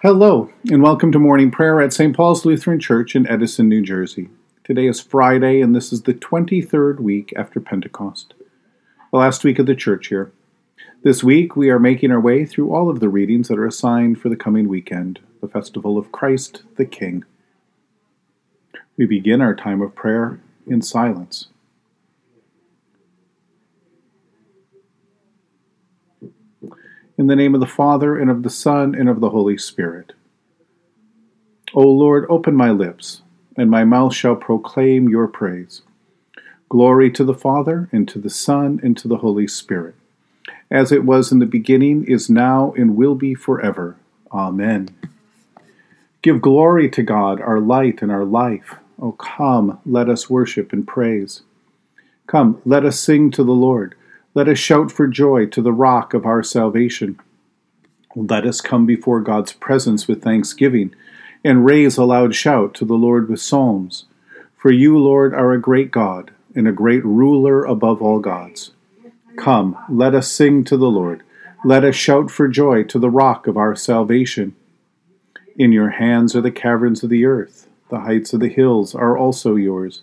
Hello, and welcome to morning prayer at St. Paul's Lutheran Church in Edison, New Jersey. Today is Friday, and this is the 23rd week after Pentecost, the last week of the church year. This week, we are making our way through all of the readings that are assigned for the coming weekend, the Festival of Christ the King. We begin our time of prayer in silence. In the name of the Father, and of the Son, and of the Holy Spirit. O Lord, open my lips, and my mouth shall proclaim your praise. Glory to the Father, and to the Son, and to the Holy Spirit, as it was in the beginning, is now, and will be forever. Amen. Give glory to God, our light and our life. O come, let us worship and praise. Come, let us sing to the Lord. Let us shout for joy to the rock of our salvation. Let us come before God's presence with thanksgiving, and raise a loud shout to the Lord with psalms. For you, Lord, are a great God, and a great ruler above all gods. Come, let us sing to the Lord. Let us shout for joy to the rock of our salvation. In your hands are the caverns of the earth. The heights of the hills are also yours.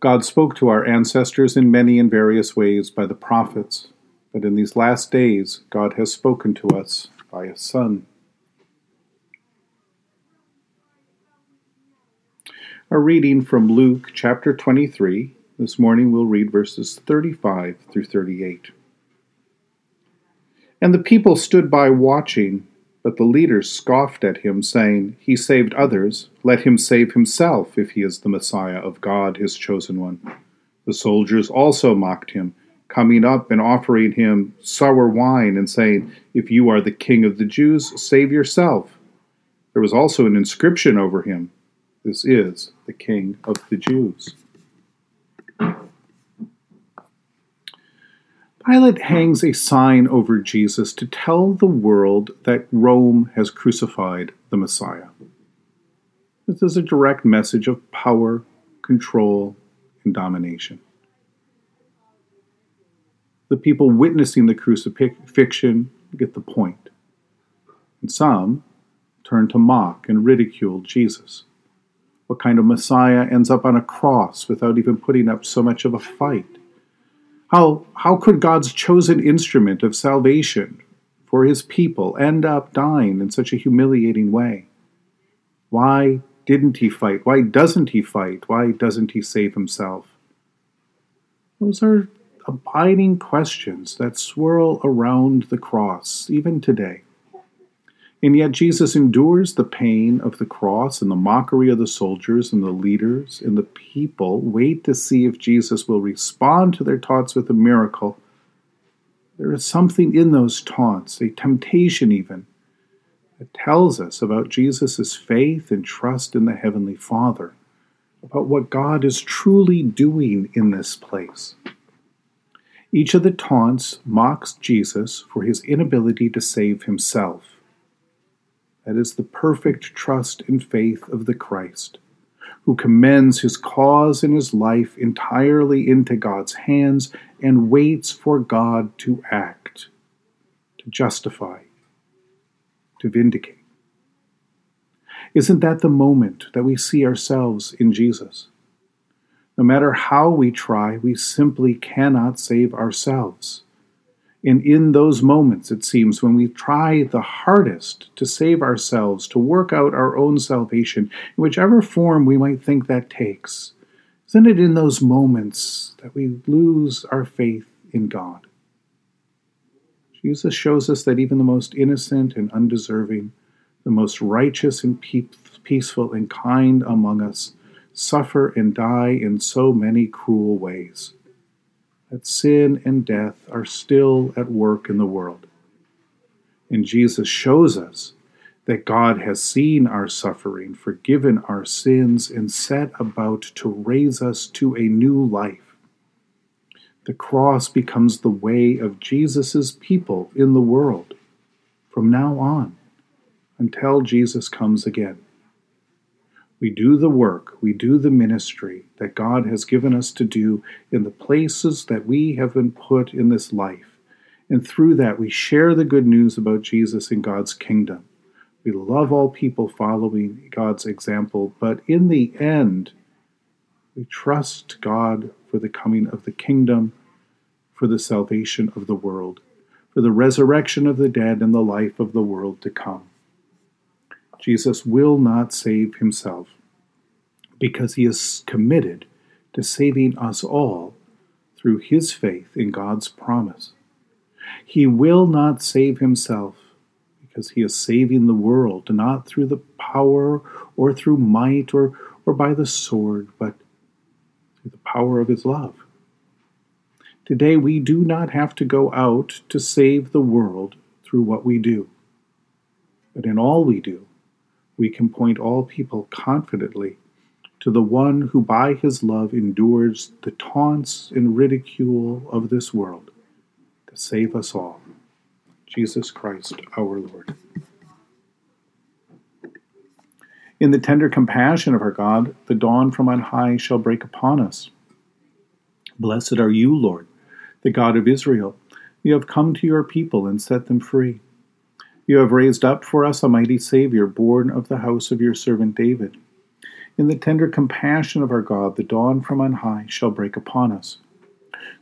God spoke to our ancestors in many and various ways by the prophets, but in these last days, God has spoken to us by His Son. A reading from Luke chapter 23. This morning we'll read verses 35 through 38. And the people stood by watching, but the leaders scoffed at him, saying, "He saved others. Let him save himself, if he is the Messiah of God, his chosen one." The soldiers also mocked him, coming up and offering him sour wine and saying, "If you are the king of the Jews, save yourself." There was also an inscription over him, "This is the King of the Jews." Pilate hangs a sign over Jesus to tell the world that Rome has crucified the Messiah. This is a direct message of power, control, and domination. The people witnessing the crucifixion get the point, and some turn to mock and ridicule Jesus. What kind of Messiah ends up on a cross without even putting up so much of a fight? How could God's chosen instrument of salvation for his people end up dying in such a humiliating way? Why didn't he fight? Why doesn't he fight? Why doesn't he save himself? Those are abiding questions that swirl around the cross, even today. And yet Jesus endures the pain of the cross and the mockery of the soldiers and the leaders and the people wait to see if Jesus will respond to their taunts with a miracle. There is something in those taunts, a temptation even, that tells us about Jesus' faith and trust in the Heavenly Father, about what God is truly doing in this place. Each of the taunts mocks Jesus for his inability to save himself. That is the perfect trust and faith of the Christ, who commends his cause and his life entirely into God's hands and waits for God to act, to justify, to vindicate. Isn't that the moment that we see ourselves in Jesus? No matter how we try, we simply cannot save ourselves. And in those moments, it seems, when we try the hardest to save ourselves, to work out our own salvation, in whichever form we might think that takes, isn't it in those moments that we lose our faith in God? Jesus shows us that even the most innocent and undeserving, the most righteous and peaceful and kind among us, suffer and die in so many cruel ways. That sin and death are still at work in the world. And Jesus shows us that God has seen our suffering, forgiven our sins, and set about to raise us to a new life. The cross becomes the way of Jesus' people in the world from now on until Jesus comes again. We do the work, we do the ministry that God has given us to do in the places that we have been put in this life. And through that, we share the good news about Jesus and God's kingdom. We love all people following God's example, but in the end, we trust God for the coming of the kingdom, for the salvation of the world, for the resurrection of the dead and the life of the world to come. Jesus will not save himself because he is committed to saving us all through his faith in God's promise. He will not save himself because he is saving the world, not through the power or through might or by the sword, but through the power of his love. Today, we do not have to go out to save the world through what we do, but in all we do, we can point all people confidently to the one who by his love endures the taunts and ridicule of this world to save us all, Jesus Christ our Lord. In the tender compassion of our God, the dawn from on high shall break upon us. Blessed are you, Lord, the God of Israel. You have come to your people and set them free. You have raised up for us a mighty Savior, born of the house of your servant David. In the tender compassion of our God, the dawn from on high shall break upon us.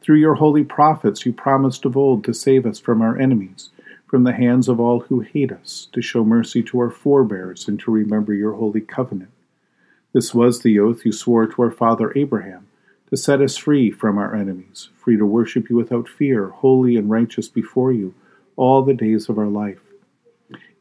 Through your holy prophets you promised of old to save us from our enemies, from the hands of all who hate us, to show mercy to our forebears and to remember your holy covenant. This was the oath you swore to our father Abraham, to set us free from our enemies, free to worship you without fear, holy and righteous before you, all the days of our life.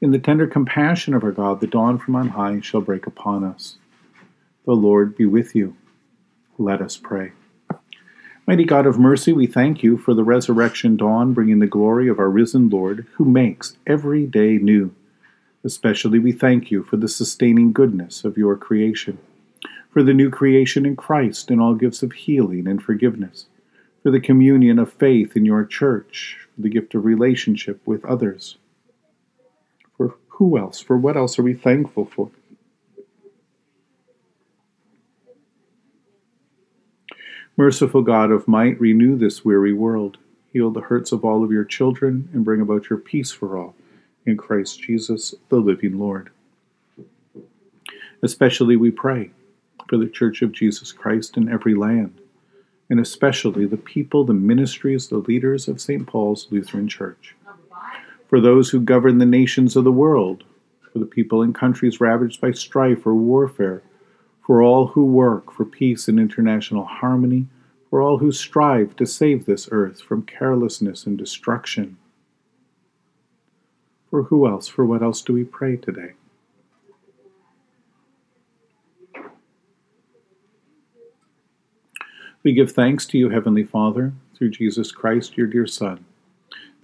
In the tender compassion of our God, the dawn from on high shall break upon us. The Lord be with you. Let us pray. Mighty God of mercy, we thank you for the resurrection dawn, bringing the glory of our risen Lord, who makes every day new. Especially we thank you for the sustaining goodness of your creation, for the new creation in Christ and all gifts of healing and forgiveness, for the communion of faith in your church, for the gift of relationship with others. Who else? For what else are we thankful for? Merciful God of might, renew this weary world. Heal the hurts of all of your children and bring about your peace for all. In Christ Jesus, the living Lord. Especially we pray for the Church of Jesus Christ in every land, and especially the people, the ministries, the leaders of St. Paul's Lutheran Church. For those who govern the nations of the world, for the people in countries ravaged by strife or warfare, for all who work for peace and international harmony, for all who strive to save this earth from carelessness and destruction. For who else? For what else do we pray today? We give thanks to you, Heavenly Father, through Jesus Christ, your dear Son,